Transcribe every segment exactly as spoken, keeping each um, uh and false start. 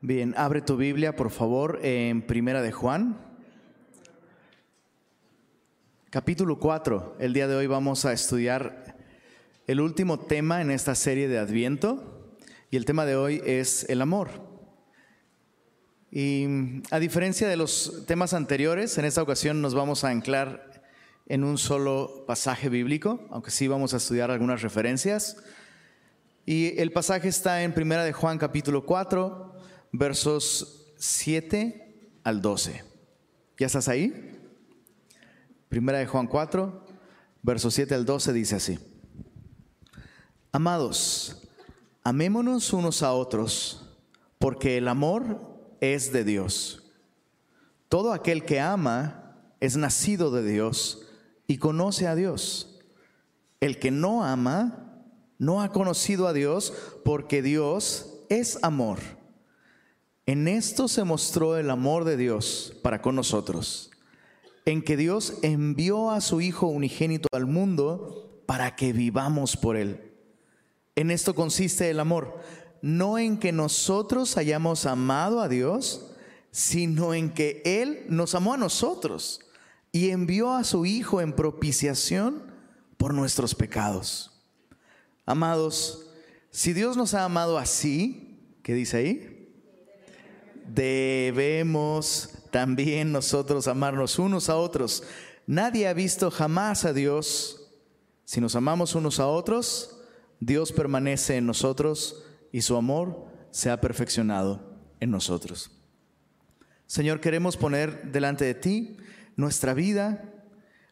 Bien, abre tu Biblia, por favor, en Primera de Juan, capítulo cuatro. El día de hoy vamos a estudiar el último tema en esta serie de Adviento, y el tema de hoy es el amor. Y a diferencia de los temas anteriores, en esta ocasión nos vamos a anclar en un solo pasaje bíblico, aunque sí vamos a estudiar algunas referencias. Y el pasaje está en Primera de Juan, capítulo cuatro. Versos siete al doce. ¿Ya estás ahí? Primera de Juan cuatro, versos siete al doce dice así: Amados, amémonos unos a otros, porque el amor es de Dios. Todo aquel que ama es nacido de Dios y conoce a Dios. El que no ama no ha conocido a Dios, porque Dios es amor. En esto se mostró el amor de Dios para con nosotros, en que Dios envió a su Hijo unigénito al mundo para que vivamos por Él. En esto consiste el amor, no en que nosotros hayamos amado a Dios, sino en que Él nos amó a nosotros y envió a su Hijo en propiciación por nuestros pecados. Amados, si Dios nos ha amado así, ¿qué dice ahí? Debemos también nosotros amarnos unos a otros. Nadie ha visto jamás a Dios. Si nos amamos unos a otros, Dios permanece en nosotros y su amor se ha perfeccionado en nosotros. Señor, queremos poner delante de ti nuestra vida,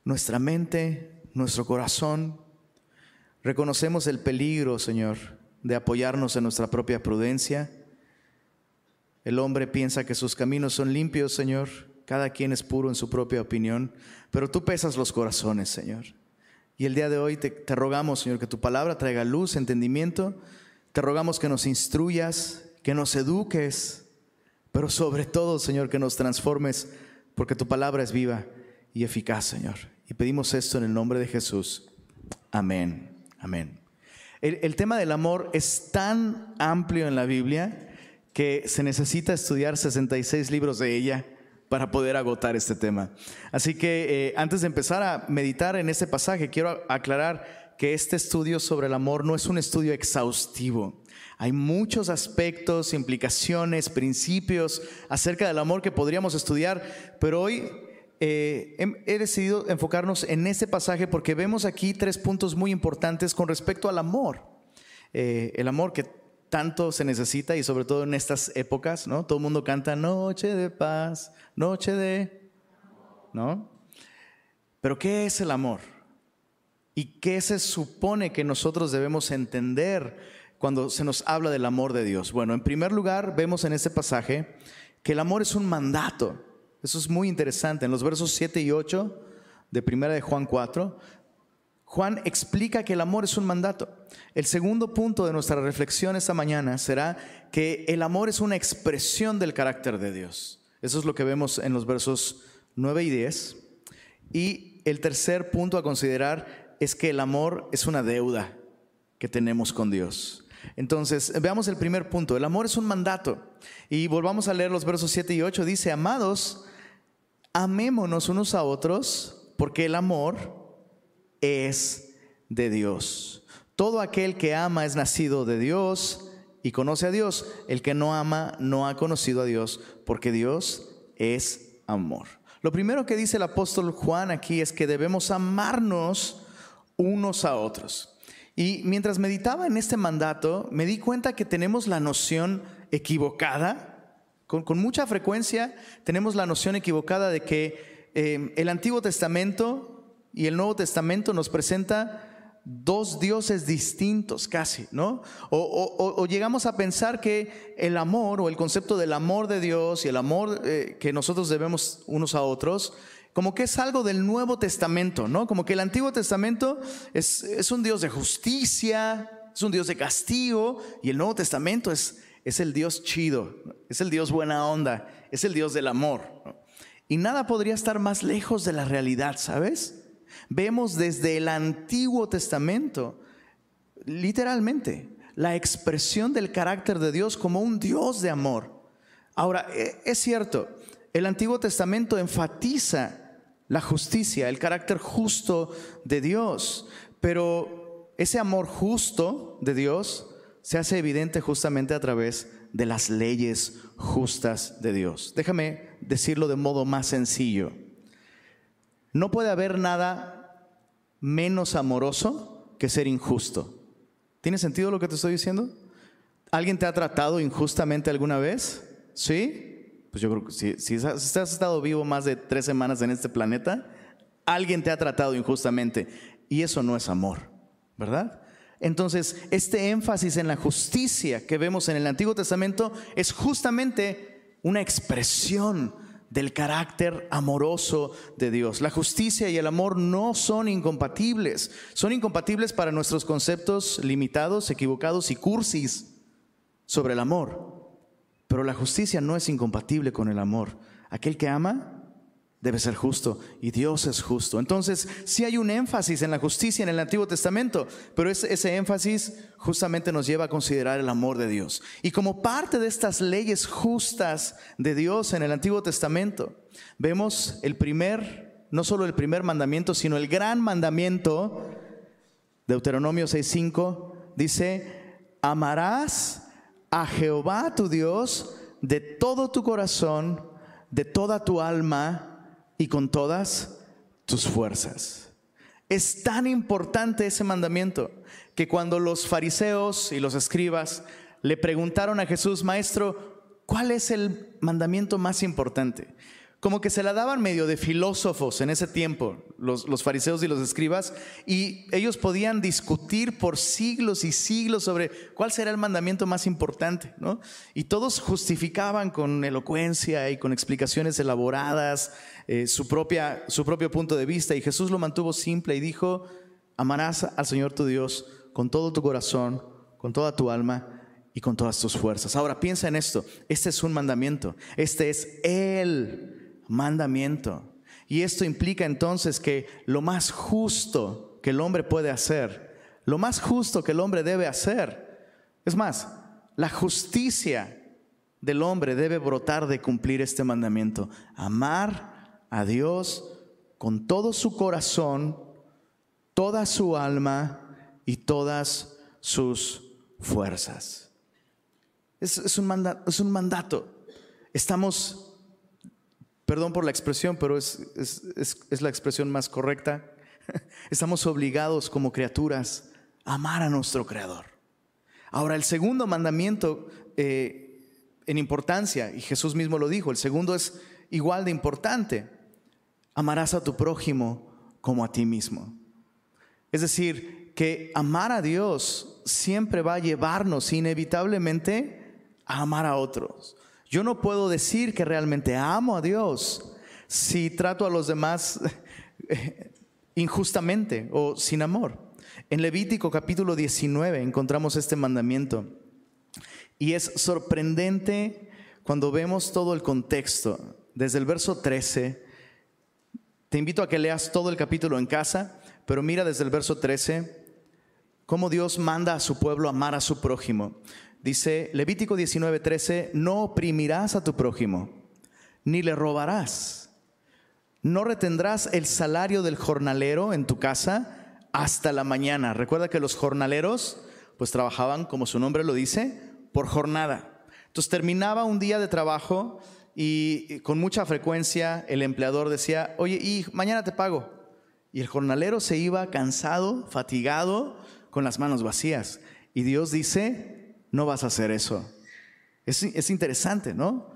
nuestra mente, nuestro corazón. Reconocemos el peligro, Señor, de apoyarnos en nuestra propia prudencia. El hombre piensa que sus caminos son limpios, Señor. Cada quien es puro en su propia opinión. Pero tú pesas los corazones, Señor. Y el día de hoy te, te rogamos, Señor, que tu palabra traiga luz, entendimiento. Te rogamos que nos instruyas, que nos eduques. Pero sobre todo, Señor, que nos transformes, porque tu palabra es viva y eficaz, Señor. Y pedimos esto en el nombre de Jesús. Amén. Amén. El, el tema del amor es tan amplio en la Biblia que se necesita estudiar sesenta y seis libros de ella para poder agotar este tema. Así que eh, antes de empezar a meditar en este pasaje, quiero aclarar que este estudio sobre el amor no es un estudio exhaustivo. Hay muchos aspectos, implicaciones, principios acerca del amor que podríamos estudiar, pero hoy eh, he decidido enfocarnos en este pasaje porque vemos aquí tres puntos muy importantes con respecto al amor. Eh, el amor que tanto se necesita, y sobre todo en estas épocas, ¿no? Todo el mundo canta noche de paz, noche de... ¿no? Pero ¿qué es el amor? ¿Y qué se supone que nosotros debemos entender cuando se nos habla del amor de Dios? Bueno, en primer lugar, vemos en este pasaje que el amor es un mandato. Eso es muy interesante. En los versos siete y ocho de Primera de Juan cuatro, Juan explica que el amor es un mandato. El segundo punto de nuestra reflexión esta mañana será que el amor es una expresión del carácter de Dios. Eso es lo que vemos en los versos nueve y diez. Y el tercer punto a considerar es que el amor es una deuda que tenemos con Dios. Entonces, veamos el primer punto. El amor es un mandato. Y volvamos a leer los versos siete y ocho. Dice: Amados, amémonos unos a otros, porque el amor es de Dios. Todo aquel que ama es nacido de Dios y conoce a Dios. El que no ama no ha conocido a Dios, porque Dios es amor. Lo primero que dice el apóstol Juan aquí es que debemos amarnos unos a otros. Y mientras meditaba en este mandato, me di cuenta que tenemos la noción equivocada. Con, con mucha frecuencia tenemos la noción equivocada de que eh, el Antiguo Testamento y el Nuevo Testamento nos presenta dos dioses distintos casi, ¿no? O, o, o llegamos a pensar que el amor o el concepto del amor de Dios y el amor eh, que nosotros debemos unos a otros, como que es algo del Nuevo Testamento, ¿no? Como que el Antiguo Testamento es, es un Dios de justicia, es un Dios de castigo, y el Nuevo Testamento es, es el Dios chido, es el Dios buena onda, es el Dios del amor, ¿no? Y nada podría estar más lejos de la realidad, ¿sabes? Vemos desde el Antiguo Testamento, literalmente, la expresión del carácter de Dios como un Dios de amor. Ahora, es cierto, el Antiguo Testamento enfatiza la justicia, el carácter justo de Dios, pero ese amor justo de Dios se hace evidente justamente a través de las leyes justas de Dios. Déjame decirlo de modo más sencillo. No puede haber nada menos amoroso que ser injusto. ¿Tiene sentido lo que te estoy diciendo? ¿Alguien te ha tratado injustamente alguna vez? ¿Sí? Pues yo creo que si, si has estado vivo más de tres semanas en este planeta, alguien te ha tratado injustamente. Y eso no es amor, ¿verdad? Entonces, este énfasis en la justicia que vemos en el Antiguo Testamento es justamente una expresión del carácter amoroso de Dios. La justicia y el amor no son incompatibles. Son incompatibles para nuestros conceptos limitados, equivocados y cursis sobre el amor. Pero la justicia no es incompatible con el amor. Aquel que ama debe ser justo y Dios es justo. Entonces, sí hay un énfasis en la justicia en el Antiguo Testamento, pero ese, ese énfasis justamente nos lleva a considerar el amor de Dios. Y como parte de estas leyes justas de Dios en el Antiguo Testamento, vemos el primer, no solo el primer mandamiento, sino el gran mandamiento. Deuteronomio seis cinco dice: amarás a Jehová tu Dios de todo tu corazón, de toda tu alma y con todas tus fuerzas. Es tan importante ese mandamiento que cuando los fariseos y los escribas le preguntaron a Jesús: maestro, ¿cuál es el mandamiento más importante? Como que se la daban medio de filósofos en ese tiempo, los, los fariseos y los escribas, y ellos podían discutir por siglos y siglos sobre cuál será el mandamiento más importante, ¿no? Y todos justificaban con elocuencia y con explicaciones elaboradas eh, su, propia, su propio punto de vista, y Jesús lo mantuvo simple y dijo: amarás al Señor tu Dios con todo tu corazón, con toda tu alma y con todas tus fuerzas. Ahora piensa en esto, este es un mandamiento, este es el mandamiento. Y esto implica entonces que lo más justo que el hombre puede hacer, lo más justo que el hombre debe hacer, es más, la justicia del hombre debe brotar de cumplir este mandamiento: amar a Dios con todo su corazón, toda su alma y todas sus fuerzas. Es, es, un, manda, es un mandato. Estamos... Perdón por la expresión, pero es, es, es, es la expresión más correcta. Estamos obligados como criaturas a amar a nuestro Creador. Ahora, el segundo mandamiento eh, en importancia, y Jesús mismo lo dijo, el segundo es igual de importante: amarás a tu prójimo como a ti mismo. Es decir, que amar a Dios siempre va a llevarnos inevitablemente a amar a otros. Yo no puedo decir que realmente amo a Dios si trato a los demás injustamente o sin amor. En Levítico capítulo diecinueve encontramos este mandamiento, y es sorprendente cuando vemos todo el contexto. Desde el verso trece, te invito a que leas todo el capítulo en casa, pero mira desde el verso trece cómo Dios manda a su pueblo amar a su prójimo. Dice Levítico diecinueve trece: no oprimirás a tu prójimo, ni le robarás. No retendrás el salario del jornalero en tu casa hasta la mañana. Recuerda que los jornaleros pues trabajaban, como su nombre lo dice, por jornada. Entonces terminaba un día de trabajo y con mucha frecuencia el empleador decía: oye, y mañana te pago. Y el jornalero se iba cansado, fatigado, con las manos vacías. Y Dios dice: no vas a hacer eso. Es, es interesante, ¿no?,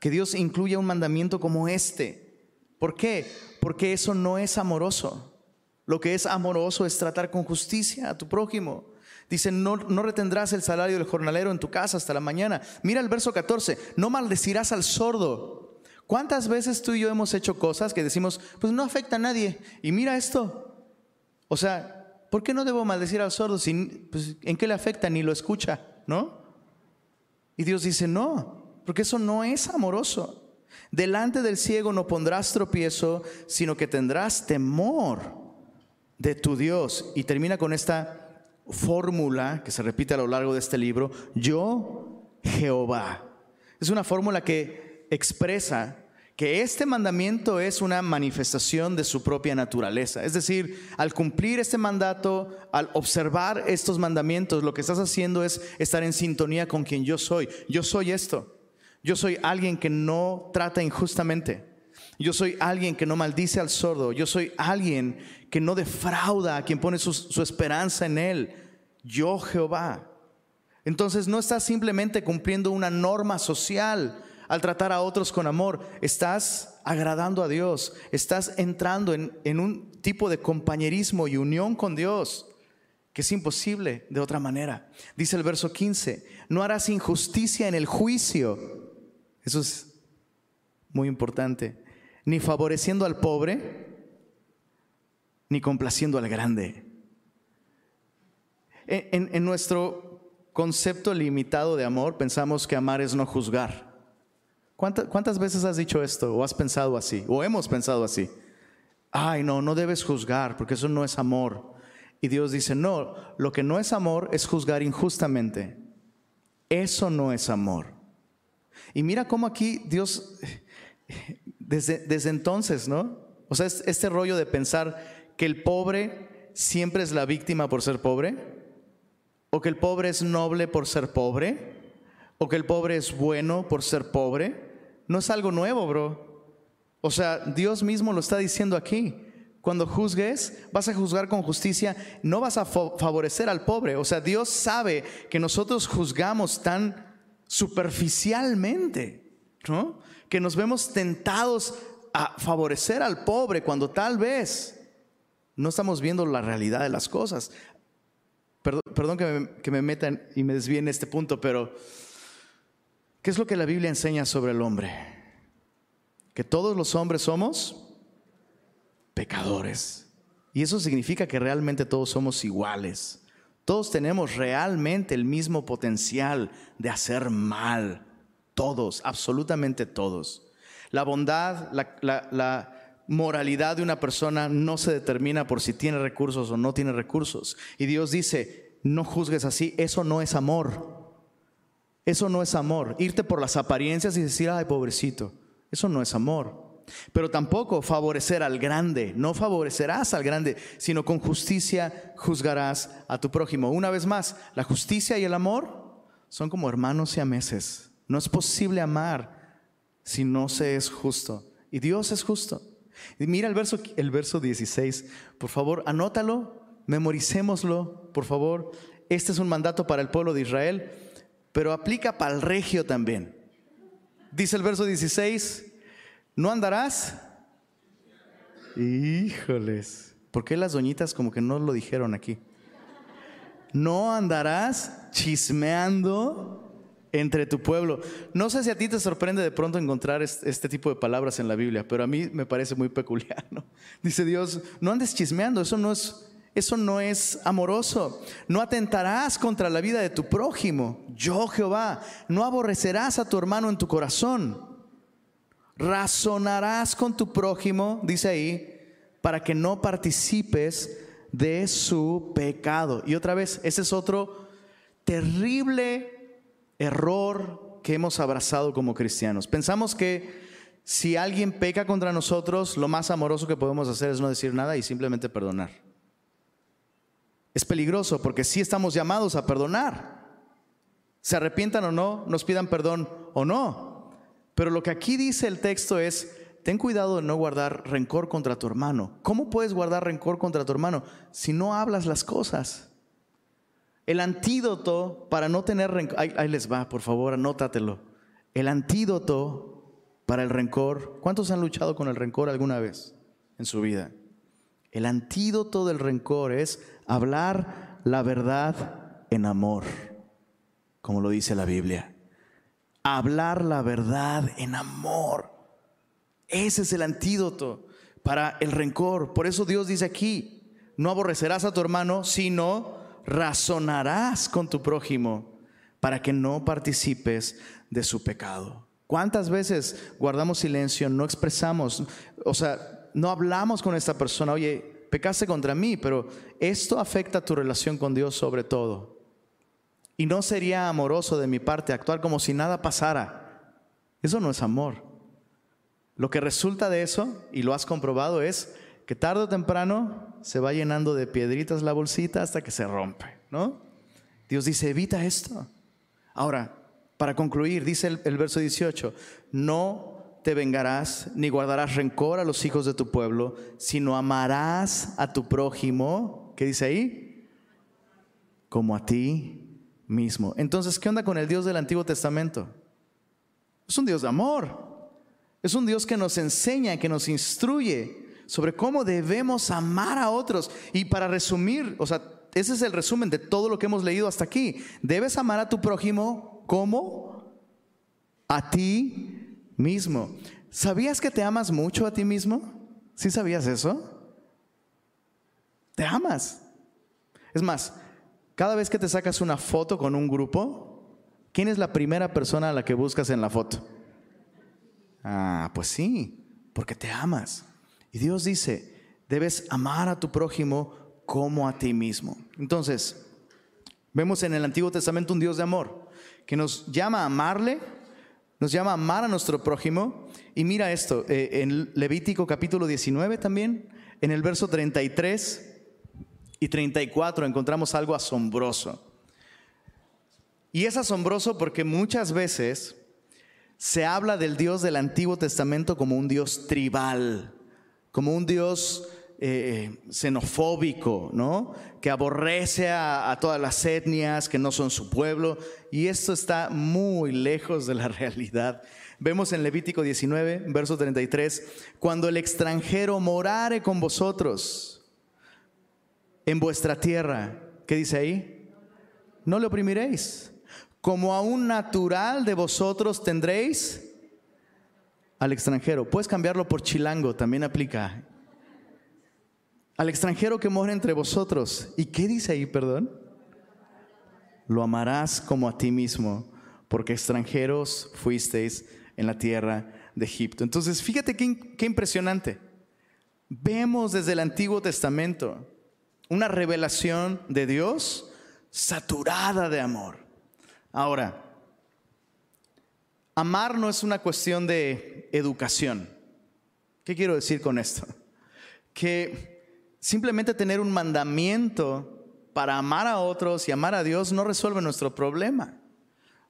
que Dios incluya un mandamiento como este. ¿Por qué? Porque eso no es amoroso. Lo que es amoroso es tratar con justicia a tu prójimo. Dice: no, no retendrás el salario del jornalero en tu casa hasta la mañana. Mira el verso catorce: no maldecirás al sordo. ¿Cuántas veces tú y yo hemos hecho cosas que decimos: pues no afecta a nadie? Y mira esto. O sea, ¿por qué no debo maldecir al sordo? Si, pues, ¿en qué le afecta? Ni lo escucha, ¿no? Y Dios dice: no, porque eso no es amoroso. Delante del ciego no pondrás tropiezo, sino que tendrás temor de tu Dios. Y termina con esta fórmula que se repite a lo largo de este libro: yo, Jehová. Es una fórmula que expresa que este mandamiento es una manifestación de su propia naturaleza. Es decir, al cumplir este mandato, al observar estos mandamientos, lo que estás haciendo es estar en sintonía con quien yo soy. Yo soy esto. Yo soy alguien que no trata injustamente. Yo soy alguien que no maldice al sordo. Yo soy alguien que no defrauda a quien pone su, su esperanza en él. Yo, Jehová. Entonces no estás simplemente cumpliendo una norma social al tratar a otros con amor, estás agradando a Dios, estás entrando en, en un tipo de compañerismo y unión con Dios que es imposible de otra manera. Dice el verso quince, no harás injusticia en el juicio. Eso es muy importante. Ni favoreciendo al pobre, ni complaciendo al grande. En, en, en nuestro concepto limitado de amor, pensamos que amar es no juzgar. ¿Cuántas, ¿Cuántas veces has dicho esto o has pensado así o hemos pensado así? Ay, no, no debes juzgar porque eso no es amor. Y Dios dice, no, lo que no es amor es juzgar injustamente. Eso no es amor. Y mira cómo aquí Dios, desde, desde entonces, ¿no? O sea, es este rollo de pensar que el pobre siempre es la víctima por ser pobre, o que el pobre es noble por ser pobre, o que el pobre es bueno por ser pobre, no es algo nuevo, bro. O sea, Dios mismo lo está diciendo aquí. Cuando juzgues, vas a juzgar con justicia, no vas a favorecer al pobre. O sea, Dios sabe que nosotros juzgamos tan superficialmente, ¿no? Que nos vemos tentados a favorecer al pobre cuando tal vez no estamos viendo la realidad de las cosas. Perdón, perdón que, me, que me metan y me desvíen en este punto, pero... ¿qué es lo que la Biblia enseña sobre el hombre? Que todos los hombres somos pecadores. Y eso significa que realmente todos somos iguales. Todos tenemos realmente el mismo potencial de hacer mal. Todos, absolutamente todos. La bondad, la, la, la moralidad de una persona no se determina por si tiene recursos o no tiene recursos. Y Dios dice, no juzgues así, eso no es amor. Eso no es amor, irte por las apariencias y decir, ay, pobrecito, eso no es amor. Pero tampoco favorecer al grande, no favorecerás al grande, sino con justicia juzgarás a tu prójimo. Una vez más, la justicia y el amor son como hermanos siameses. No es posible amar si no se es justo. Y Dios es justo. Y mira el verso, el verso dieciséis, por favor, anótalo, memoricémoslo, por favor. Este es un mandato para el pueblo de Israel, pero aplica para el regio también. Dice el verso dieciséis, no andarás. Híjoles, ¿por qué las doñitas como que no lo dijeron aquí? No andarás chismeando entre tu pueblo. No sé si a ti te sorprende de pronto encontrar este tipo de palabras en la Biblia, pero a mí me parece muy peculiar, ¿no? Dice Dios, no andes chismeando, eso no es... eso no es amoroso. No atentarás contra la vida de tu prójimo. Yo, Jehová, no aborrecerás a tu hermano en tu corazón. Razonarás con tu prójimo, dice ahí, para que no participes de su pecado. Y otra vez, ese es otro terrible error que hemos abrazado como cristianos. Pensamos que si alguien peca contra nosotros, lo más amoroso que podemos hacer es no decir nada y simplemente perdonar. Es peligroso porque sí estamos llamados a perdonar. Se arrepientan o no, nos pidan perdón o no. Pero lo que aquí dice el texto es, ten cuidado de no guardar rencor contra tu hermano. ¿Cómo puedes guardar rencor contra tu hermano si no hablas las cosas? El antídoto para no tener rencor, ahí, ahí les va, por favor, anótatelo. El antídoto para el rencor. ¿Cuántos han luchado con el rencor alguna vez en su vida? El antídoto del rencor es hablar la verdad en amor, como lo dice la Biblia. Hablar la verdad en amor. Ese es el antídoto para el rencor. Por eso Dios dice aquí, no aborrecerás a tu hermano, sino razonarás con tu prójimo para que no participes de su pecado. ¿Cuántas veces guardamos silencio, no expresamos, o sea... no hablamos con esta persona? Oye, pecaste contra mí, pero esto afecta tu relación con Dios sobre todo. Y no sería amoroso de mi parte actuar como si nada pasara. Eso no es amor. Lo que resulta de eso, y lo has comprobado, es que tarde o temprano se va llenando de piedritas la bolsita hasta que se rompe, ¿no? Dios dice, evita esto. Ahora, para concluir, dice el, el verso dieciocho, no te vengarás ni guardarás rencor a los hijos de tu pueblo, sino amarás a tu prójimo, ¿qué dice ahí? Como a ti mismo. Entonces, ¿qué onda con el Dios del Antiguo Testamento? Es un Dios de amor. Es un Dios que nos enseña, que nos instruye sobre cómo debemos amar a otros. Y para resumir, o sea, ese es el resumen de todo lo que hemos leído hasta aquí. Debes amar a tu prójimo como a ti mismo. ¿Sabías que te amas mucho a ti mismo? ¿Sí sabías eso? Te amas. Es más, cada vez que te sacas una foto con un grupo, ¿quién es la primera persona a la que buscas en la foto? Ah, pues sí, porque te amas. Y Dios dice, debes amar a tu prójimo como a ti mismo. Entonces, vemos en el Antiguo Testamento un Dios de amor que nos llama a amarle, nos llama a amar a nuestro prójimo. Y mira esto, eh, en Levítico capítulo diecinueve también, en el verso treinta y tres y treinta y cuatro encontramos algo asombroso. Y es asombroso porque muchas veces se habla del Dios del Antiguo Testamento como un Dios tribal, como un Dios eh, xenofóbico, ¿no? Que aborrece a, a todas las etnias que no son su pueblo. Y esto está muy lejos de la realidad. Vemos en Levítico diecinueve, verso treinta y tres, cuando el extranjero morare con vosotros en vuestra tierra, ¿qué dice ahí? No le oprimiréis. Como a un natural de vosotros tendréis al extranjero. Puedes cambiarlo por chilango, también aplica. Al extranjero que mora entre vosotros. ¿Y qué dice ahí, perdón? Lo amarás como a ti mismo, porque extranjeros fuisteis en la tierra de Egipto. Entonces, fíjate qué, qué impresionante. Vemos desde el Antiguo Testamento una revelación de Dios saturada de amor. Ahora, amar no es una cuestión de educación. ¿Qué quiero decir con esto? Que simplemente tener un mandamiento para amar a otros y amar a Dios no resuelve nuestro problema.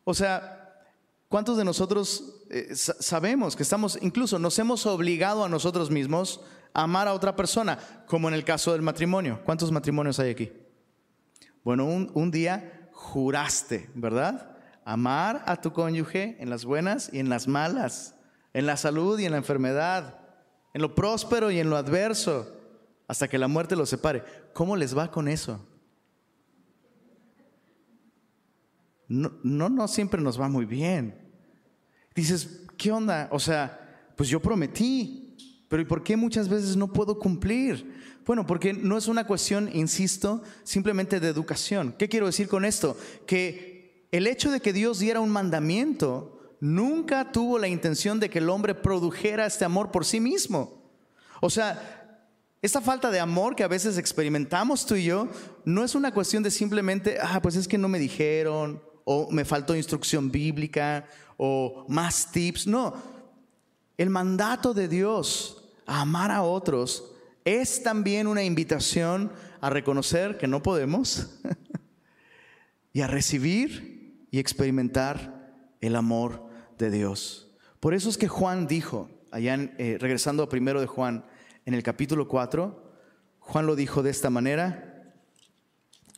O sea, ¿cuántos de nosotros eh, sabemos que estamos, incluso nos hemos obligado a nosotros mismos a amar a otra persona? Como en el caso del matrimonio. ¿Cuántos matrimonios hay aquí? Bueno, un, un día... juraste, ¿verdad? Amar a tu cónyuge en las buenas y en las malas, en la salud y en la enfermedad, en lo próspero y en lo adverso, hasta que la muerte los separe. ¿Cómo les va con eso? No, no, no siempre nos va muy bien. Dices, ¿qué onda? O sea, pues yo prometí, pero ¿y por qué muchas veces no puedo cumplir? Bueno, porque no es una cuestión, insisto, simplemente de educación. ¿Qué quiero decir con esto? Que el hecho de que Dios diera un mandamiento nunca tuvo la intención de que el hombre produjera este amor por sí mismo. O sea, esta falta de amor que a veces experimentamos tú y yo no es una cuestión de simplemente, ah, pues es que no me dijeron, o me faltó instrucción bíblica, o más tips. No, el mandato de Dios a amar a otros es también una invitación a reconocer que no podemos y a recibir y experimentar el amor de Dios. Por eso es que Juan dijo, allá en, eh, regresando a primero de Juan, en el capítulo cuatro, Juan lo dijo de esta manera: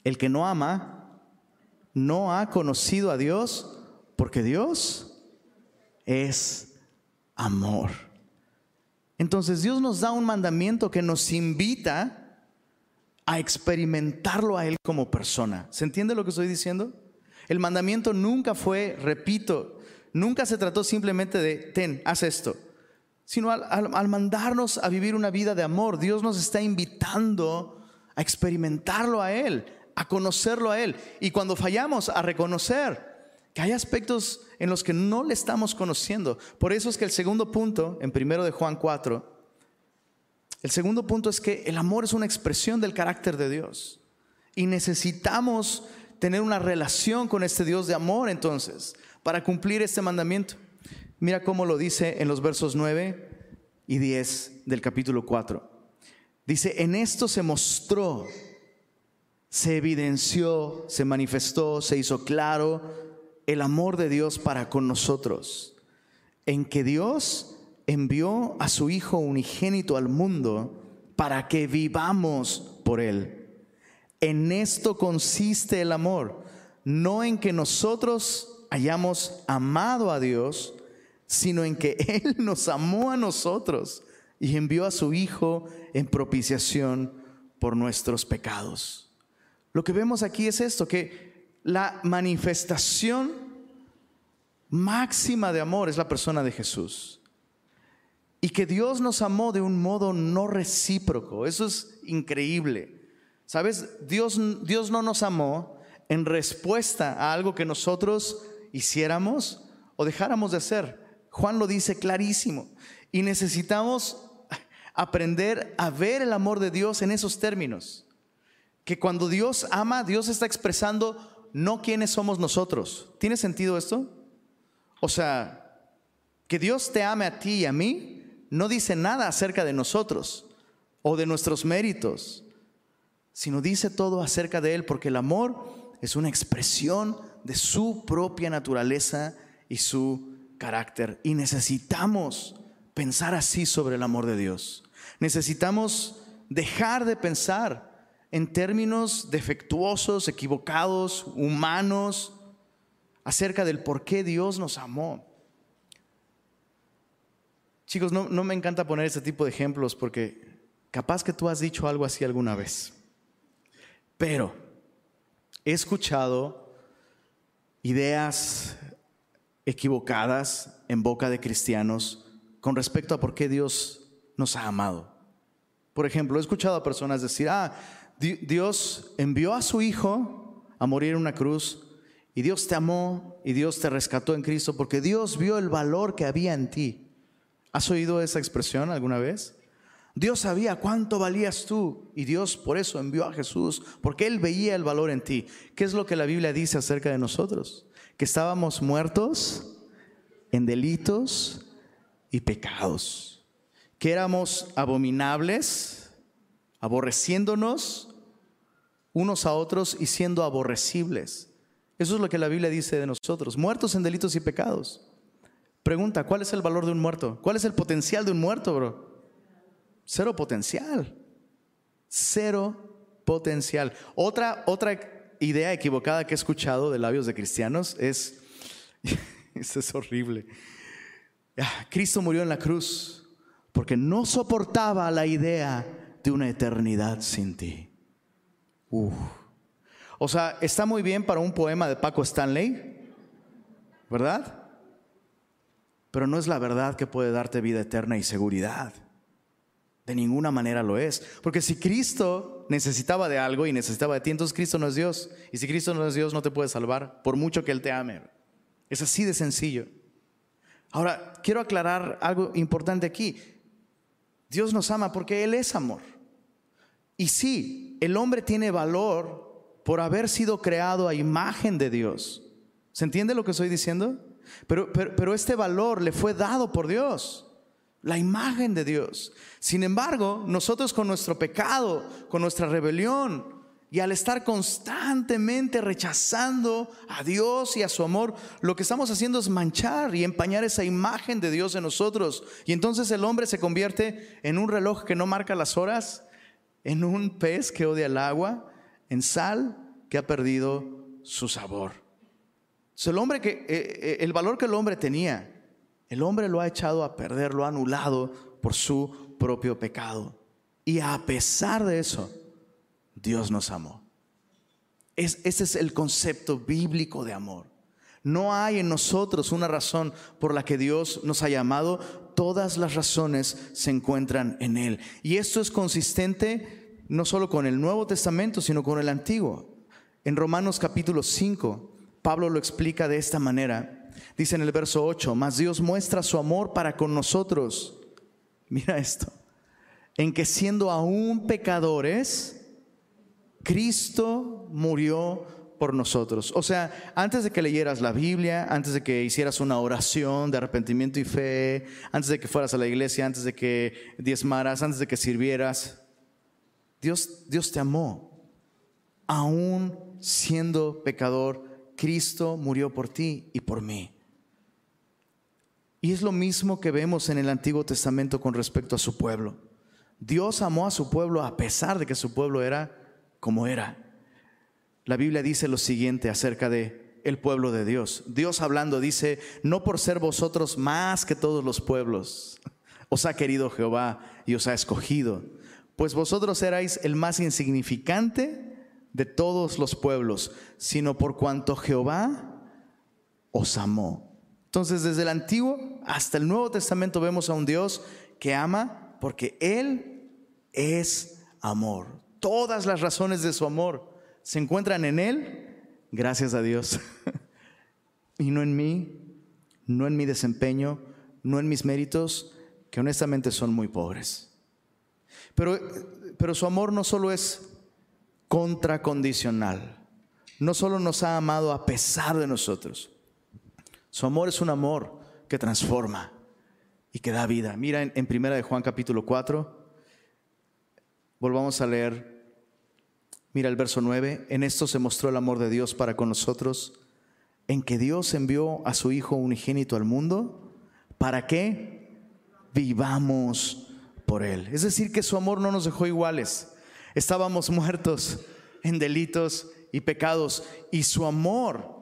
el que no ama no ha conocido a Dios, porque Dios es amor. Entonces Dios nos da un mandamiento que nos invita a experimentarlo a Él como persona. ¿Se entiende lo que estoy diciendo? El mandamiento nunca fue, repito, nunca se trató simplemente de ten, haz esto, sino al, al, al mandarnos a vivir una vida de amor, Dios nos está invitando a experimentarlo a Él, a conocerlo a Él. Y cuando fallamos, a reconocer que hay aspectos en los que no le estamos conociendo. Por eso es que el segundo punto, en primero de Juan cuatro, el segundo punto es que el amor es una expresión del carácter de Dios. Y necesitamos tener una relación con este Dios de amor entonces, para cumplir este mandamiento. Mira cómo lo dice en los versos nueve y diez del capítulo cuatro. Dice, en esto se mostró, se evidenció, se manifestó, se hizo claro el amor de Dios para con nosotros, en que Dios envió a su Hijo unigénito al mundo para que vivamos por Él. En esto consiste el amor, no en que nosotros hayamos amado a Dios, sino en que Él nos amó a nosotros y envió a su Hijo en propiciación por nuestros pecados. Lo que vemos aquí es esto, que la manifestación máxima de amor es la persona de Jesús. Y que Dios nos amó de un modo no recíproco. Eso es increíble. ¿Sabes? Dios, Dios no nos amó en respuesta a algo que nosotros hiciéramos o dejáramos de hacer. Juan lo dice clarísimo. Y necesitamos aprender a ver el amor de Dios en esos términos. Que cuando Dios ama, Dios está expresando no quiénes somos nosotros. ¿Tiene sentido esto? O sea, que Dios te ame a ti y a mí no dice nada acerca de nosotros o de nuestros méritos, sino dice todo acerca de Él, porque el amor es una expresión de su propia naturaleza y su carácter. Y necesitamos pensar así sobre el amor de Dios. Necesitamos dejar de pensar en términos defectuosos, equivocados, humanos, acerca del por qué Dios nos amó. Chicos, no, no me encanta poner este tipo de ejemplos porque capaz que tú has dicho algo así alguna vez. Pero he escuchado ideas equivocadas en boca de cristianos con respecto a por qué Dios nos ha amado. Por ejemplo, he escuchado a personas decir, ah, Dios envió a su Hijo a morir en una cruz y Dios te amó y Dios te rescató en Cristo porque Dios vio el valor que había en ti. ¿Has oído esa expresión alguna vez? Dios sabía cuánto valías tú y Dios por eso envió a Jesús, porque Él veía el valor en ti. ¿Qué es lo que la Biblia dice acerca de nosotros? Que estábamos muertos en delitos y pecados, que éramos abominables, aborreciéndonos unos a otros y siendo aborrecibles. Eso es lo que la Biblia dice de nosotros, muertos en delitos y pecados. Pregunta, ¿cuál es el valor de un muerto? ¿Cuál es el potencial de un muerto, bro? Cero potencial. Cero potencial. Otra, otra idea equivocada que he escuchado de labios de cristianos es, esto es horrible. Cristo murió en la cruz porque no soportaba la idea de una eternidad sin ti. Uf. O sea, está muy bien para un poema de Paco Stanley, ¿verdad? Pero no es la verdad que puede darte vida eterna y seguridad. De ninguna manera lo es. Porque si Cristo necesitaba de algo y necesitaba de ti, entonces Cristo no es Dios. Y si Cristo no es Dios, no te puede salvar, por mucho que Él te ame. Es así de sencillo. Ahora, quiero aclarar algo importante aquí. Dios nos ama porque Él es amor. Y sí, el hombre tiene valor por haber sido creado a imagen de Dios. ¿Se entiende lo que estoy diciendo? Pero, pero, pero este valor le fue dado por Dios, la imagen de Dios. Sin embargo, nosotros con nuestro pecado, con nuestra rebelión y al estar constantemente rechazando a Dios y a su amor, lo que estamos haciendo es manchar y empañar esa imagen de Dios en nosotros. Y entonces el hombre se convierte en un reloj que no marca las horas, en un pez que odia el agua, en sal que ha perdido su sabor. El, hombre que, el valor que el hombre tenía, el hombre lo ha echado a perder, lo ha anulado por su propio pecado. Y a pesar de eso, Dios nos amó. Es, ese es el concepto bíblico de amor. No hay en nosotros una razón por la que Dios nos ha llamado. Todas las razones se encuentran en Él. Y esto es consistente no solo con el Nuevo Testamento, sino con el Antiguo. En Romanos capítulo cinco, Pablo lo explica de esta manera. Dice en el verso ocho, mas Dios muestra su amor para con nosotros. Mira esto. En que siendo aún pecadores, Cristo murió por nosotros. O sea, antes de que leyeras la Biblia, antes de que hicieras una oración de arrepentimiento y fe, antes de que fueras a la iglesia, antes de que diezmaras, antes de que sirvieras, Dios, Dios te amó. Aún siendo pecador, Cristo murió por ti y por mí. Y es lo mismo que vemos en el Antiguo Testamento con respecto a su pueblo. Dios amó a su pueblo a pesar de que su pueblo era como era. La Biblia dice lo siguiente acerca de el pueblo de Dios. Dios hablando dice: no por ser vosotros más que todos los pueblos, os ha querido Jehová y os ha escogido, pues vosotros erais el más insignificante de todos los pueblos, sino por cuanto Jehová os amó. Entonces, desde el Antiguo hasta el Nuevo Testamento vemos a un Dios que ama porque Él es amor. Todas las razones de su amor se encuentran en Él, gracias a Dios, y no en mí, no en mi desempeño, no en mis méritos, que honestamente son muy pobres. Pero, pero su amor no solo es contracondicional, no solo nos ha amado a pesar de nosotros. Su amor es un amor que transforma y que da vida. Mira en, en primera de Juan capítulo cuatro, volvamos a leer. Mira el verso nueve, en esto se mostró el amor de Dios para con nosotros, en que Dios envió a su Hijo unigénito al mundo, ¿para que vivamos por Él? Es decir, que su amor no nos dejó iguales. Estábamos muertos en delitos y pecados, y su amor,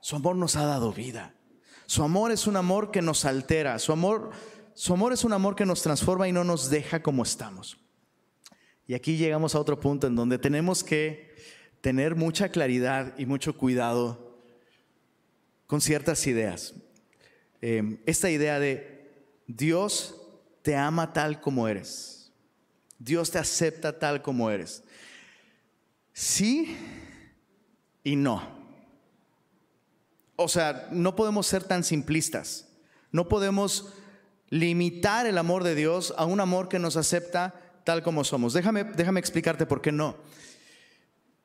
su amor nos ha dado vida. Su amor es un amor que nos altera, su amor, su amor es un amor que nos transforma y no nos deja como estamos. Y aquí llegamos a otro punto en donde tenemos que tener mucha claridad y mucho cuidado con ciertas ideas. Eh, esta idea de Dios te ama tal como eres. Dios te acepta tal como eres. Sí y no. O sea, no podemos ser tan simplistas. No podemos limitar el amor de Dios a un amor que nos acepta tal como somos. Déjame, déjame explicarte por qué no.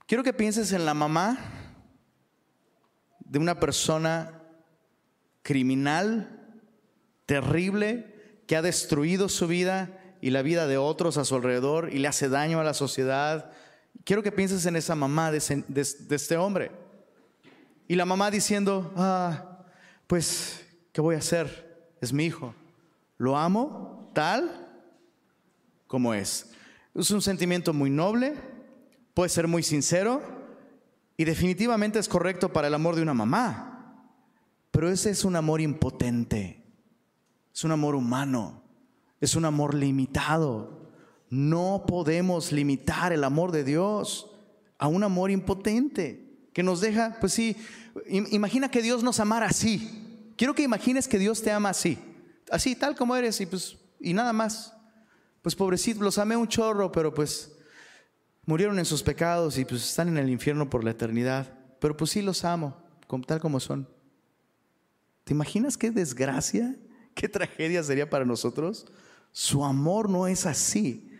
Quiero que pienses en la mamá de una persona criminal, terrible, que ha destruido su vida y la vida de otros a su alrededor y le hace daño a la sociedad. Quiero que pienses en esa mamá de, ese, de, de este hombre. Y la mamá diciendo: ah, pues, ¿qué voy a hacer? Es mi hijo. Lo amo tal como es. Es un sentimiento muy noble, puede ser muy sincero y definitivamente es correcto para el amor de una mamá, pero ese es un amor impotente, es un amor humano, es un amor limitado. No podemos limitar el amor de Dios a un amor impotente que nos deja, pues sí, imagina que Dios nos amara así. Quiero que imagines que Dios te ama así, así tal como eres y pues y nada más. Pues pobrecito, los amé un chorro, pero pues murieron en sus pecados y pues están en el infierno por la eternidad. Pero pues sí los amo, tal como son. ¿Te imaginas qué desgracia, qué tragedia sería para nosotros? Su amor no es así.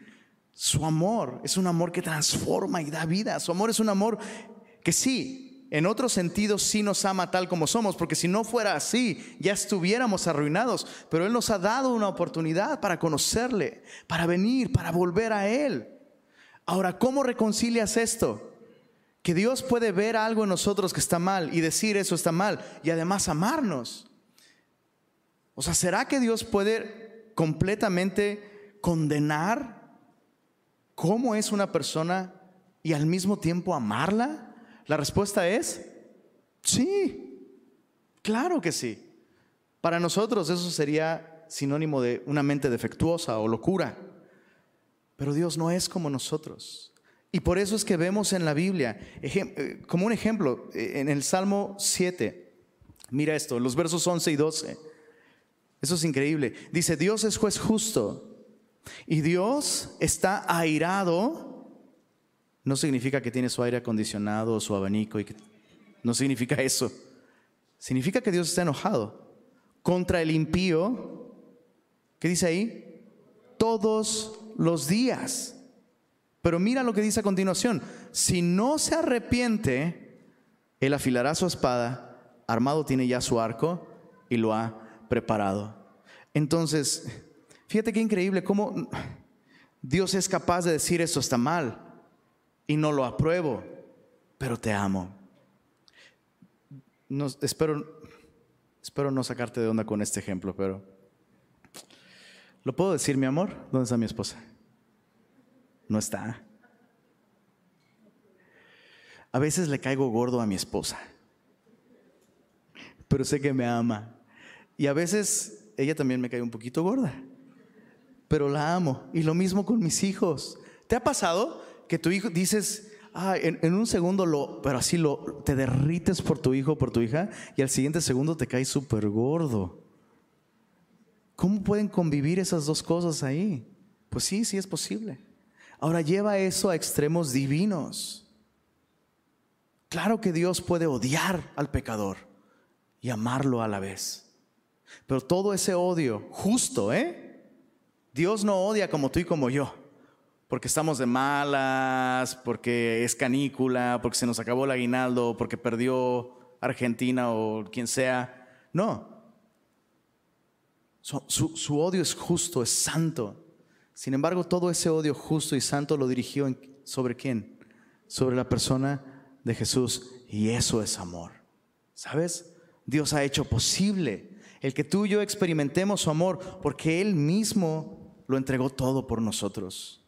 Su amor es un amor que transforma y da vida. Su amor es un amor que sí, en otro sentido sí nos ama tal como somos, porque si no fuera así, ya estuviéramos arruinados. Pero Él nos ha dado una oportunidad para conocerle, para venir, para volver a Él. Ahora, ¿cómo reconcilias esto? Que Dios puede ver algo en nosotros que está mal y decir eso está mal y además amarnos. O sea, ¿será que Dios puede completamente condenar cómo es una persona y al mismo tiempo amarla? La respuesta es sí, claro que sí. Para nosotros eso sería sinónimo de una mente defectuosa o locura. Pero Dios no es como nosotros. Y por eso es que vemos en la Biblia, como un ejemplo, en el Salmo siete, mira esto, los versos once y doce. Eso es increíble. Dice: Dios es juez justo y Dios está airado. No significa que tiene su aire acondicionado o su abanico. Y que, no significa eso. Significa que Dios está enojado contra el impío. ¿Qué dice ahí? Todos los días. Pero mira lo que dice a continuación. Si no se arrepiente, Él afilará su espada, armado tiene ya su arco y lo ha preparado. Entonces, fíjate qué increíble cómo Dios es capaz de decir: esto está mal y no lo apruebo, pero te amo. No, espero, espero no sacarte de onda con este ejemplo, pero ¿lo puedo decir, mi amor? ¿Dónde está mi esposa? No está. A veces le caigo gordo a mi esposa, pero sé que me ama. Y a veces ella también me cae un poquito gorda, pero la amo. Y lo mismo con mis hijos. ¿Te ha pasado que tu hijo dices... Ah, en, en un segundo lo, pero así lo, te derrites por tu hijo o por tu hija, y al siguiente segundo te caes súper gordo? ¿Cómo pueden convivir esas dos cosas ahí? Pues sí, sí es posible. Ahora, lleva eso a extremos divinos. Claro que Dios puede odiar al pecador y amarlo a la vez. Pero todo ese odio justo, ¿eh? Dios no odia como tú y como yo, porque estamos de malas, porque es canícula, porque se nos acabó el aguinaldo, porque perdió Argentina o quien sea. No, su, su, su odio es justo, es santo. Sin embargo, todo ese odio justo y santo lo dirigió en, ¿sobre quién? Sobre la persona de Jesús, y eso es amor. ¿Sabes? Dios ha hecho posible el que tú y yo experimentemos su amor, porque Él mismo lo entregó todo por nosotros.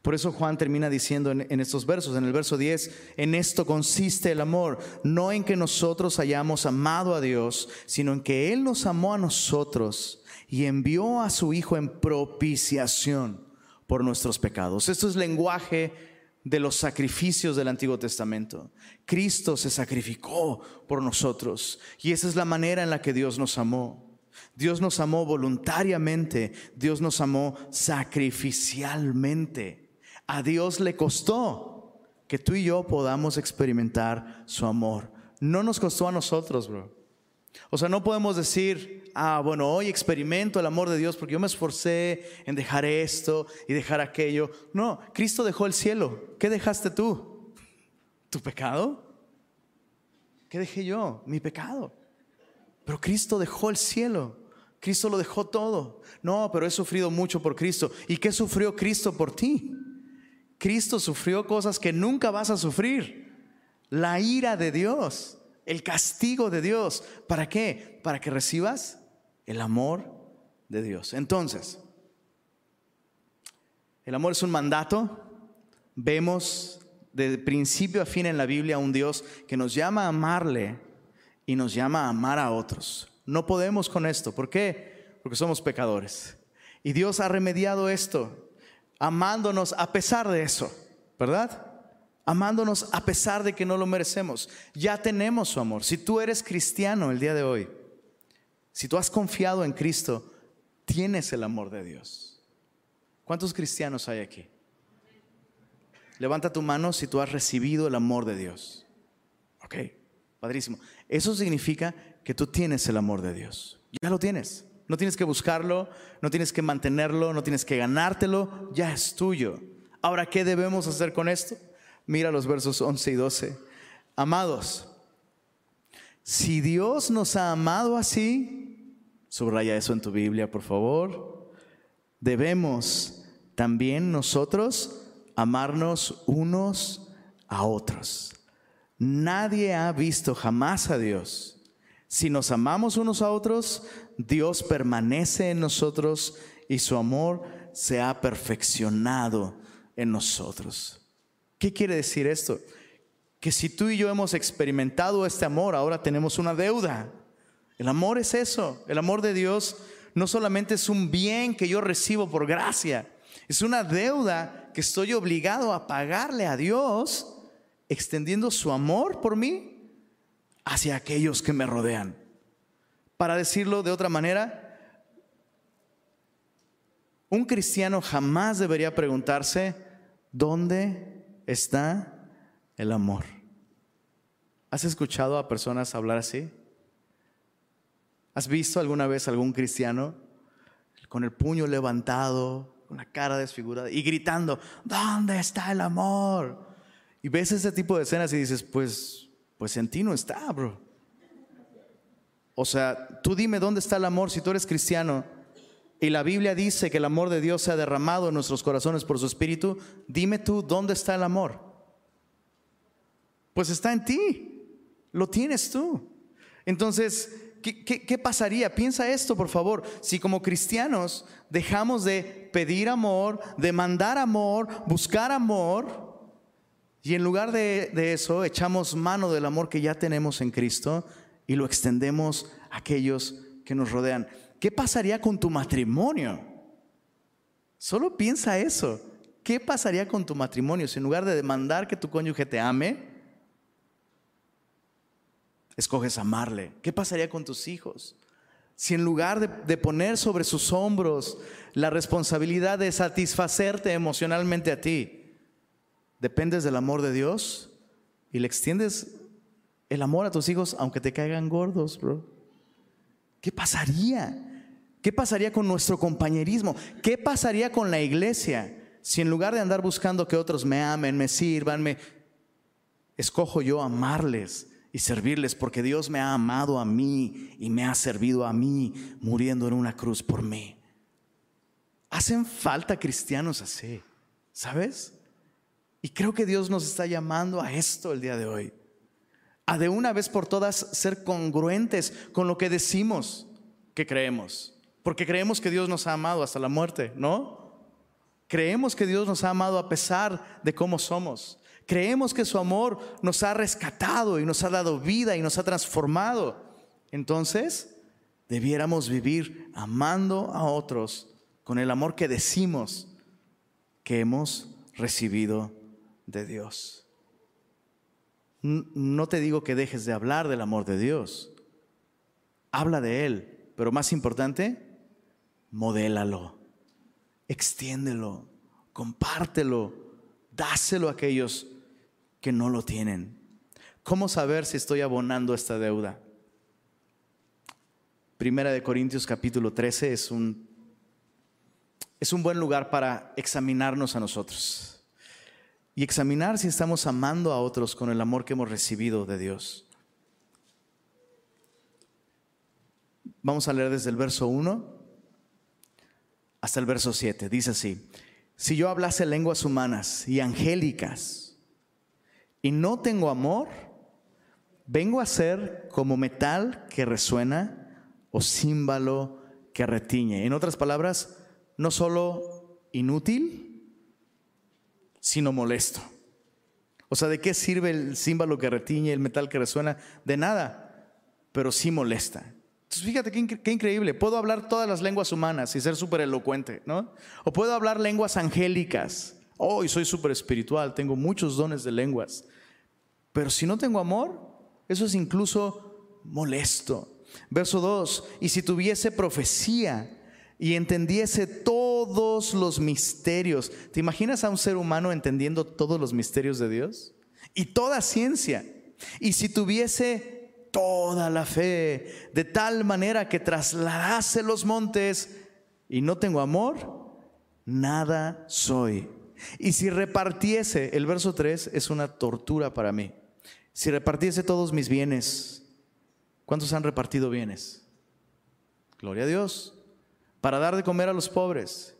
Por eso Juan termina diciendo en, en estos versos, en el verso diez: en esto consiste el amor, no en que nosotros hayamos amado a Dios, sino en que Él nos amó a nosotros y envió a su Hijo en propiciación por nuestros pecados. Esto es lenguaje de los sacrificios del Antiguo Testamento. Cristo se sacrificó por nosotros, y esa es la manera en la que Dios nos amó. Dios nos amó voluntariamente, Dios nos amó sacrificialmente. A Dios le costó que tú y yo podamos experimentar su amor. No nos costó a nosotros, bro. O sea, no podemos decir: ah, bueno, hoy experimento el amor de Dios porque yo me esforcé en dejar esto y dejar aquello. No, Cristo dejó el cielo. ¿Qué dejaste tú? ¿Tu pecado? ¿Qué dejé yo? Mi pecado. Pero Cristo dejó el cielo. Cristo lo dejó todo. No, pero he sufrido mucho por Cristo. ¿Y qué sufrió Cristo por ti? Cristo sufrió cosas que nunca vas a sufrir: la ira de Dios, el castigo de Dios. ¿Para qué? Para que recibas el amor de Dios. Entonces, el amor es un mandato. Vemos de principio a fin en la Biblia un Dios que nos llama a amarle y nos llama a amar a otros. No podemos con esto. ¿Por qué? Porque somos pecadores. Y Dios ha remediado esto, amándonos a pesar de eso, ¿verdad? Amándonos a pesar de que no lo merecemos. Ya tenemos su amor. Si tú eres cristiano el día de hoy, si tú has confiado en Cristo, tienes el amor de Dios. ¿Cuántos cristianos hay aquí? Levanta tu mano si tú has recibido el amor de Dios. Ok, padrísimo. Eso significa que tú tienes el amor de Dios. Ya lo tienes. No tienes que buscarlo, no tienes que mantenerlo, no tienes que ganártelo, ya es tuyo. Ahora, ¿qué debemos hacer con esto? Mira los versos once y doce. Amados, si Dios nos ha amado así, subraya eso en tu Biblia, por favor, debemos también nosotros amarnos unos a otros. Nadie ha visto jamás a Dios. Si nos amamos unos a otros, Dios permanece en nosotros y su amor se ha perfeccionado en nosotros. ¿Qué quiere decir esto? Que si tú y yo hemos experimentado este amor, ahora tenemos una deuda. El amor es eso. El amor de Dios no solamente es un bien que yo recibo por gracia, es una deuda que estoy obligado a pagarle a Dios, extendiendo su amor por mí hacia aquellos que me rodean. Para decirlo de otra manera, un cristiano jamás debería preguntarse: ¿dónde está el amor? ¿Has escuchado a personas hablar así? ¿Has visto alguna vez algún cristiano con el puño levantado, con la cara desfigurada y gritando: ¿dónde está el amor? Y ves ese tipo de escenas y dices: pues Pues en ti no está, bro. O sea, tú dime dónde está el amor si tú eres cristiano y la Biblia dice que el amor de Dios se ha derramado en nuestros corazones por su Espíritu. Dime tú dónde está el amor. Pues está en ti, lo tienes tú. Entonces, ¿qué, qué, qué pasaría? Piensa esto, por favor. Si como cristianos dejamos de pedir amor, demandar amor, buscar amor, y en lugar de, de eso echamos mano del amor que ya tenemos en Cristo y lo extendemos a aquellos que nos rodean, ¿qué pasaría con tu matrimonio? Solo piensa eso. ¿Qué pasaría con tu matrimonio si en lugar de demandar que tu cónyuge te ame, escoges amarle? ¿Qué pasaría con tus hijos si en lugar de, de poner sobre sus hombros la responsabilidad de satisfacerte emocionalmente a ti, dependes del amor de Dios y le extiendes el amor a tus hijos aunque te caigan gordos, bro? ¿Qué pasaría? ¿Qué pasaría con nuestro compañerismo? ¿Qué pasaría con la iglesia si en lugar de andar buscando que otros me amen, me sirvan, me escojo yo amarles y servirles? Porque Dios me ha amado a mí y me ha servido a mí muriendo en una cruz por mí. Hacen falta cristianos así, ¿sabes? Y creo que Dios nos está llamando a esto el día de hoy, a de una vez por todas ser congruentes con lo que decimos que creemos. Porque creemos que Dios nos ha amado hasta la muerte, ¿no? Creemos que Dios nos ha amado a pesar de cómo somos. Creemos que su amor nos ha rescatado y nos ha dado vida y nos ha transformado. Entonces, debiéramos vivir amando a otros con el amor que decimos que hemos recibido de Dios. No te digo que dejes de hablar del amor de Dios. Habla de Él, pero más importante, modélalo, extiéndelo, compártelo, dáselo a aquellos que no lo tienen. ¿Cómo saber si estoy abonando esta deuda? Primera de Corintios capítulo trece es un, es un buen lugar para examinarnos a nosotros y examinar si estamos amando a otros con el amor que hemos recibido de Dios. Vamos a leer desde el verso uno hasta el verso siete. Dice así: si yo hablase lenguas humanas y angélicas y no tengo amor, vengo a ser como metal que resuena o címbalo que retiñe. En otras palabras, no solo inútil, sino molesto. O sea, ¿de qué sirve el címbalo que retiñe, el metal que resuena? De nada, pero sí molesta. Entonces, fíjate qué, incre- qué increíble. Puedo hablar todas las lenguas humanas y ser súper elocuente, ¿no? O puedo hablar lenguas angélicas. Oh, y soy súper espiritual, tengo muchos dones de lenguas. Pero si no tengo amor, eso es incluso molesto. Verso dos: y si tuviese profecía y entendiese todos los misterios. ¿Te imaginas a un ser humano entendiendo todos los misterios de Dios? Y toda ciencia. Y si tuviese toda la fe, de tal manera que trasladase los montes, y no tengo amor, nada soy. Y si repartiese, el verso tres es una tortura para mí, si repartiese todos mis bienes. ¿Cuántos han repartido bienes? Gloria a Dios. Para dar de comer a los pobres.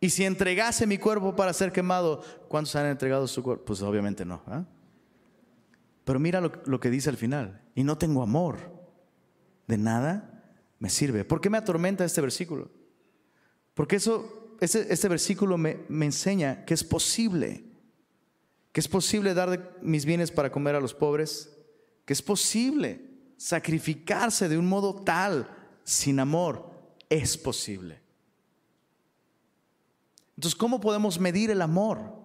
Y si entregase mi cuerpo para ser quemado, ¿cuántos han entregado su cuerpo? Pues obviamente no, ¿eh? Pero mira lo, lo que dice al final: y no tengo amor, de nada me sirve. ¿Por qué me atormenta este versículo? Porque eso, este, este versículo me, me enseña que es posible, que es posible dar de mis bienes para comer a los pobres, que es posible sacrificarse de un modo tal, sin amor, es posible. Entonces, ¿cómo podemos medir el amor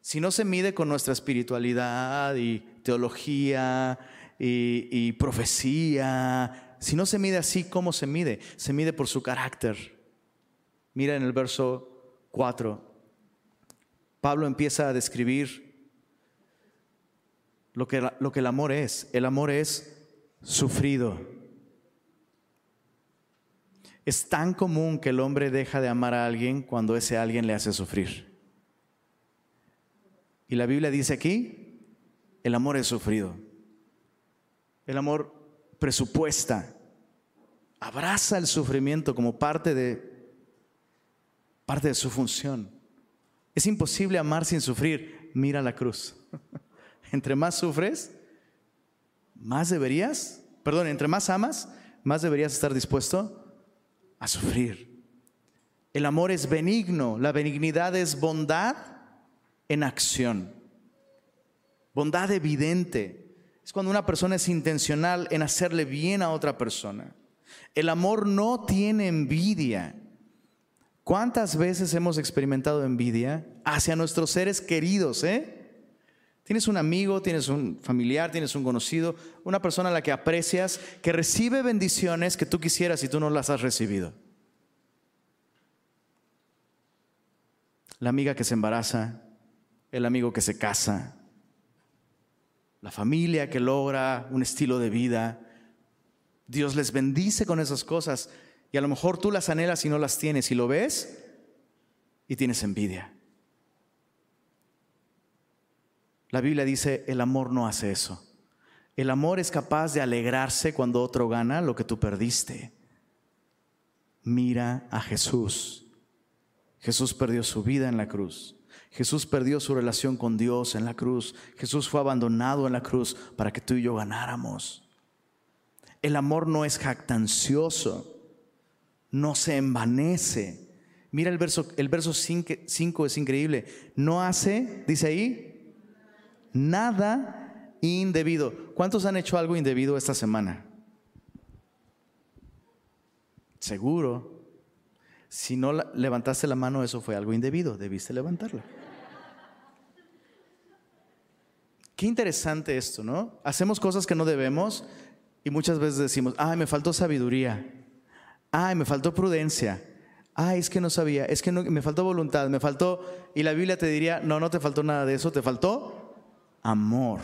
si no se mide con nuestra espiritualidad y teología y, y profecía? Si no se mide así, ¿cómo se mide? Se mide por su carácter. Mira en el verso cuatro, Pablo empieza a describir lo que, lo que el amor es. El amor es sufrido. Es tan común que el hombre deja de amar a alguien cuando ese alguien le hace sufrir. Y la Biblia dice aquí: el amor es sufrido. El amor presupuesta, abraza el sufrimiento como parte de, parte de su función. Es imposible amar sin sufrir. Mira la cruz. Entre más sufres, más deberías, perdón, entre más amas, más deberías estar dispuesto a sufrir. El amor es benigno, la benignidad es bondad en acción, bondad evidente. Es cuando una persona es intencional en hacerle bien a otra persona. El amor no tiene envidia. ¿Cuántas veces hemos experimentado envidia hacia nuestros seres queridos, eh? Tienes un amigo, tienes un familiar, tienes un conocido, una persona a la que aprecias, que recibe bendiciones que tú quisieras y tú no las has recibido. La amiga que se embaraza, el amigo que se casa, la familia que logra un estilo de vida. Dios les bendice con esas cosas y a lo mejor tú las anhelas y no las tienes y lo ves y tienes envidia. La Biblia dice, el amor no hace eso. El amor es capaz de alegrarse cuando otro gana lo que tú perdiste. Mira a Jesús. Jesús perdió su vida en la cruz. Jesús perdió su relación con Dios en la cruz. Jesús fue abandonado en la cruz para que tú y yo ganáramos. El amor no es jactancioso, no se envanece. Mira el verso, el verso cinco es increíble. No hace, dice ahí, nada indebido. ¿Cuántos han hecho algo indebido esta semana? Seguro. Si no levantaste la mano, eso fue algo indebido. Debiste levantarla. Qué interesante esto, ¿no? Hacemos cosas que no debemos y muchas veces decimos, ay, me faltó sabiduría. Ay, me faltó prudencia. Ah, es que no sabía. Es que no, me faltó voluntad. Me faltó. Y la Biblia te diría, no, no te faltó nada de eso. Te faltó amor.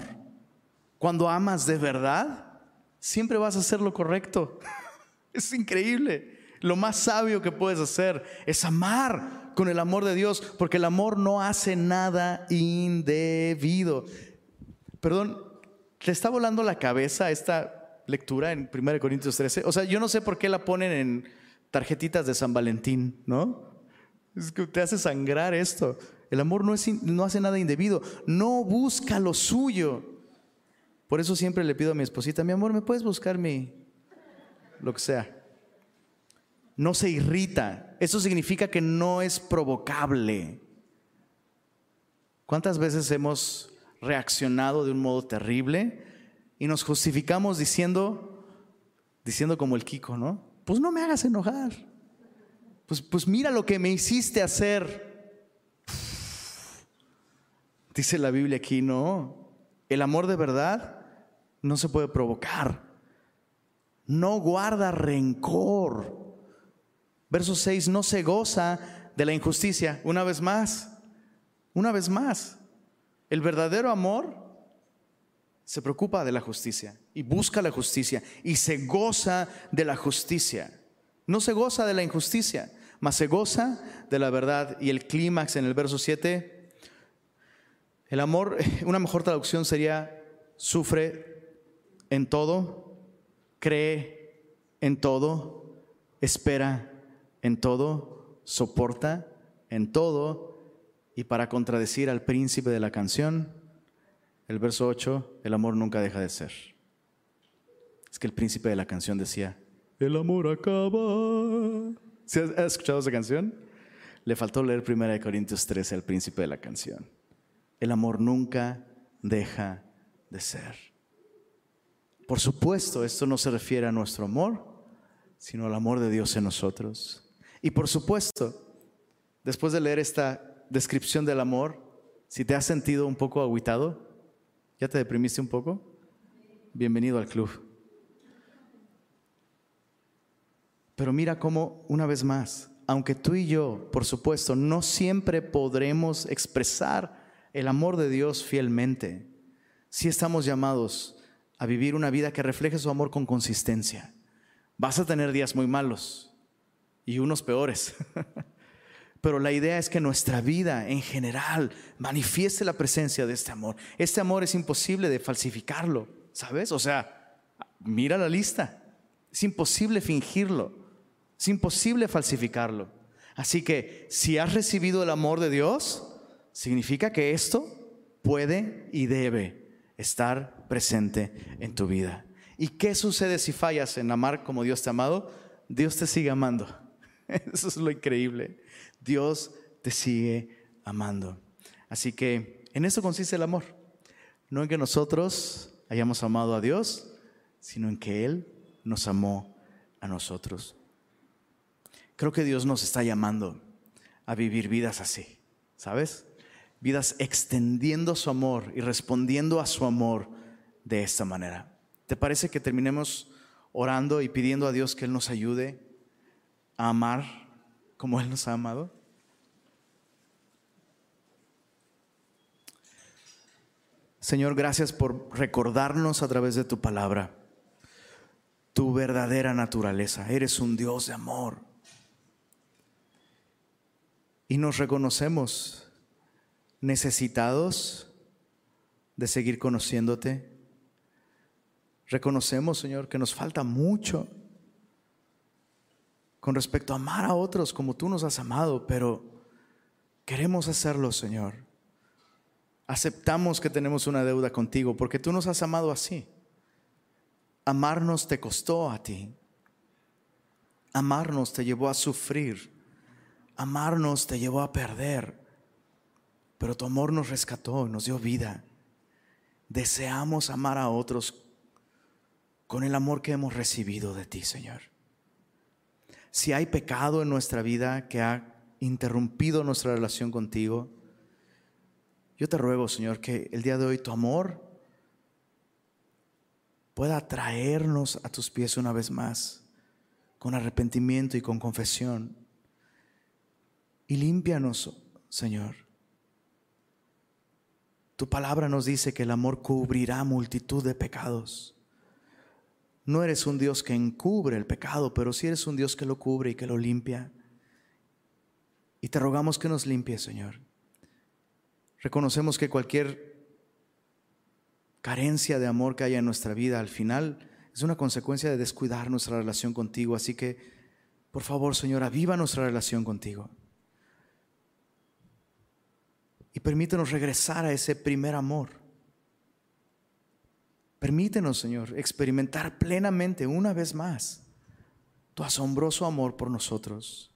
Cuando amas de verdad, siempre vas a hacer lo correcto. Es increíble. Lo más sabio que puedes hacer es amar con el amor de Dios, porque el amor no hace nada indebido. Perdón, ¿te está volando la cabeza esta lectura en primera de Corintios trece? O sea, yo no sé por qué la ponen en tarjetitas de San Valentín, ¿no? Es que te hace sangrar esto. El amor no, es, no hace nada indebido, no busca lo suyo. Por eso siempre le pido a mi esposita, mi amor, ¿me puedes buscar mi lo que sea? No se irrita. Eso significa que no es provocable. ¿Cuántas veces hemos reaccionado de un modo terrible y nos justificamos diciendo, diciendo como el Kiko, ¿no? Pues no me hagas enojar. Pues, pues mira lo que me hiciste hacer. Dice la Biblia aquí, no, el amor de verdad no se puede provocar, no guarda rencor. Verso seis, no se goza de la injusticia. Una vez más, una vez más, el verdadero amor se preocupa de la justicia y busca la justicia y se goza de la justicia. No se goza de la injusticia, mas se goza de la verdad. Y el clímax en el verso siete, el amor, una mejor traducción sería, sufre en todo, cree en todo, espera en todo, soporta en todo. Y para contradecir al príncipe de la canción, el verso ocho, el amor nunca deja de ser. Es que el príncipe de la canción decía, el amor acaba. ¿Sí has, has escuchado esa canción? Le faltó leer primera de Corintios trece al príncipe de la canción. El amor nunca deja de ser. Por supuesto, esto no se refiere a nuestro amor, sino al amor de Dios en nosotros. Y por supuesto, después de leer esta descripción del amor, si te has sentido un poco agüitado, ¿ya te deprimiste un poco? Bienvenido al club. Pero mira cómo, una vez más, aunque tú y yo, por supuesto, no siempre podremos expresar el amor de Dios fielmente, si estamos llamados a vivir una vida que refleje su amor con consistencia. Vas a tener días muy malos y unos peores. Pero la idea es que nuestra vida en general manifieste la presencia de este amor. Este amor es imposible de falsificarlo, ¿sabes? O sea, Mira la lista. Es imposible fingirlo. Es imposible falsificarlo. Así que si has recibido el amor de Dios, significa que esto puede y debe estar presente en tu vida. ¿Y qué sucede si fallas en amar como Dios te ha amado? Dios te sigue amando. Eso es lo increíble. Dios te sigue amando. Así que en eso consiste el amor. No en que nosotros hayamos amado a Dios, sino en que Él nos amó a nosotros. Creo que Dios nos está llamando a vivir vidas así, ¿sabes? Vidas extendiendo su amor y respondiendo a su amor de esta manera. ¿Te parece que terminemos orando y pidiendo a Dios que Él nos ayude a amar como Él nos ha amado? Señor, gracias por recordarnos a través de tu palabra tu verdadera naturaleza. Eres un Dios de amor. Y nos reconocemos necesitados de seguir conociéndote. Reconocemos, Señor, que nos falta mucho con respecto a amar a otros como tú nos has amado, pero queremos hacerlo, Señor. Aceptamos que tenemos una deuda contigo porque tú nos has amado así. Amarnos te costó a ti. Amarnos te llevó a sufrir. Amarnos te llevó a perder. Pero tu amor nos rescató, nos dio vida. Deseamos amar a otros con el amor que hemos recibido de ti, Señor. Si hay pecado en nuestra vida que ha interrumpido nuestra relación contigo, yo te ruego, Señor, que el día de hoy tu amor pueda traernos a tus pies una vez más, con arrepentimiento y con confesión. Y límpianos, Señor. Tu palabra nos dice que el amor cubrirá multitud de pecados. No eres un Dios que encubre el pecado, pero sí eres un Dios que lo cubre y que lo limpia. Y te rogamos que nos limpies, Señor. Reconocemos que cualquier carencia de amor que haya en nuestra vida al final es una consecuencia de descuidar nuestra relación contigo. Así que, por favor, Señor, aviva nuestra relación contigo. Y permítenos regresar a ese primer amor. Permítenos, Señor, experimentar plenamente una vez más tu asombroso amor por nosotros.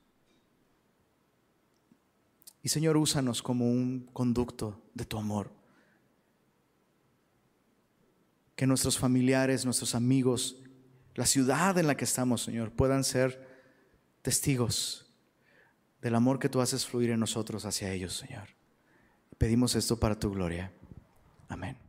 Y, Señor, úsanos como un conducto de tu amor. Que nuestros familiares, nuestros amigos, la ciudad en la que estamos, Señor, puedan ser testigos del amor que tú haces fluir en nosotros hacia ellos, Señor. Pedimos esto para tu gloria. Amén.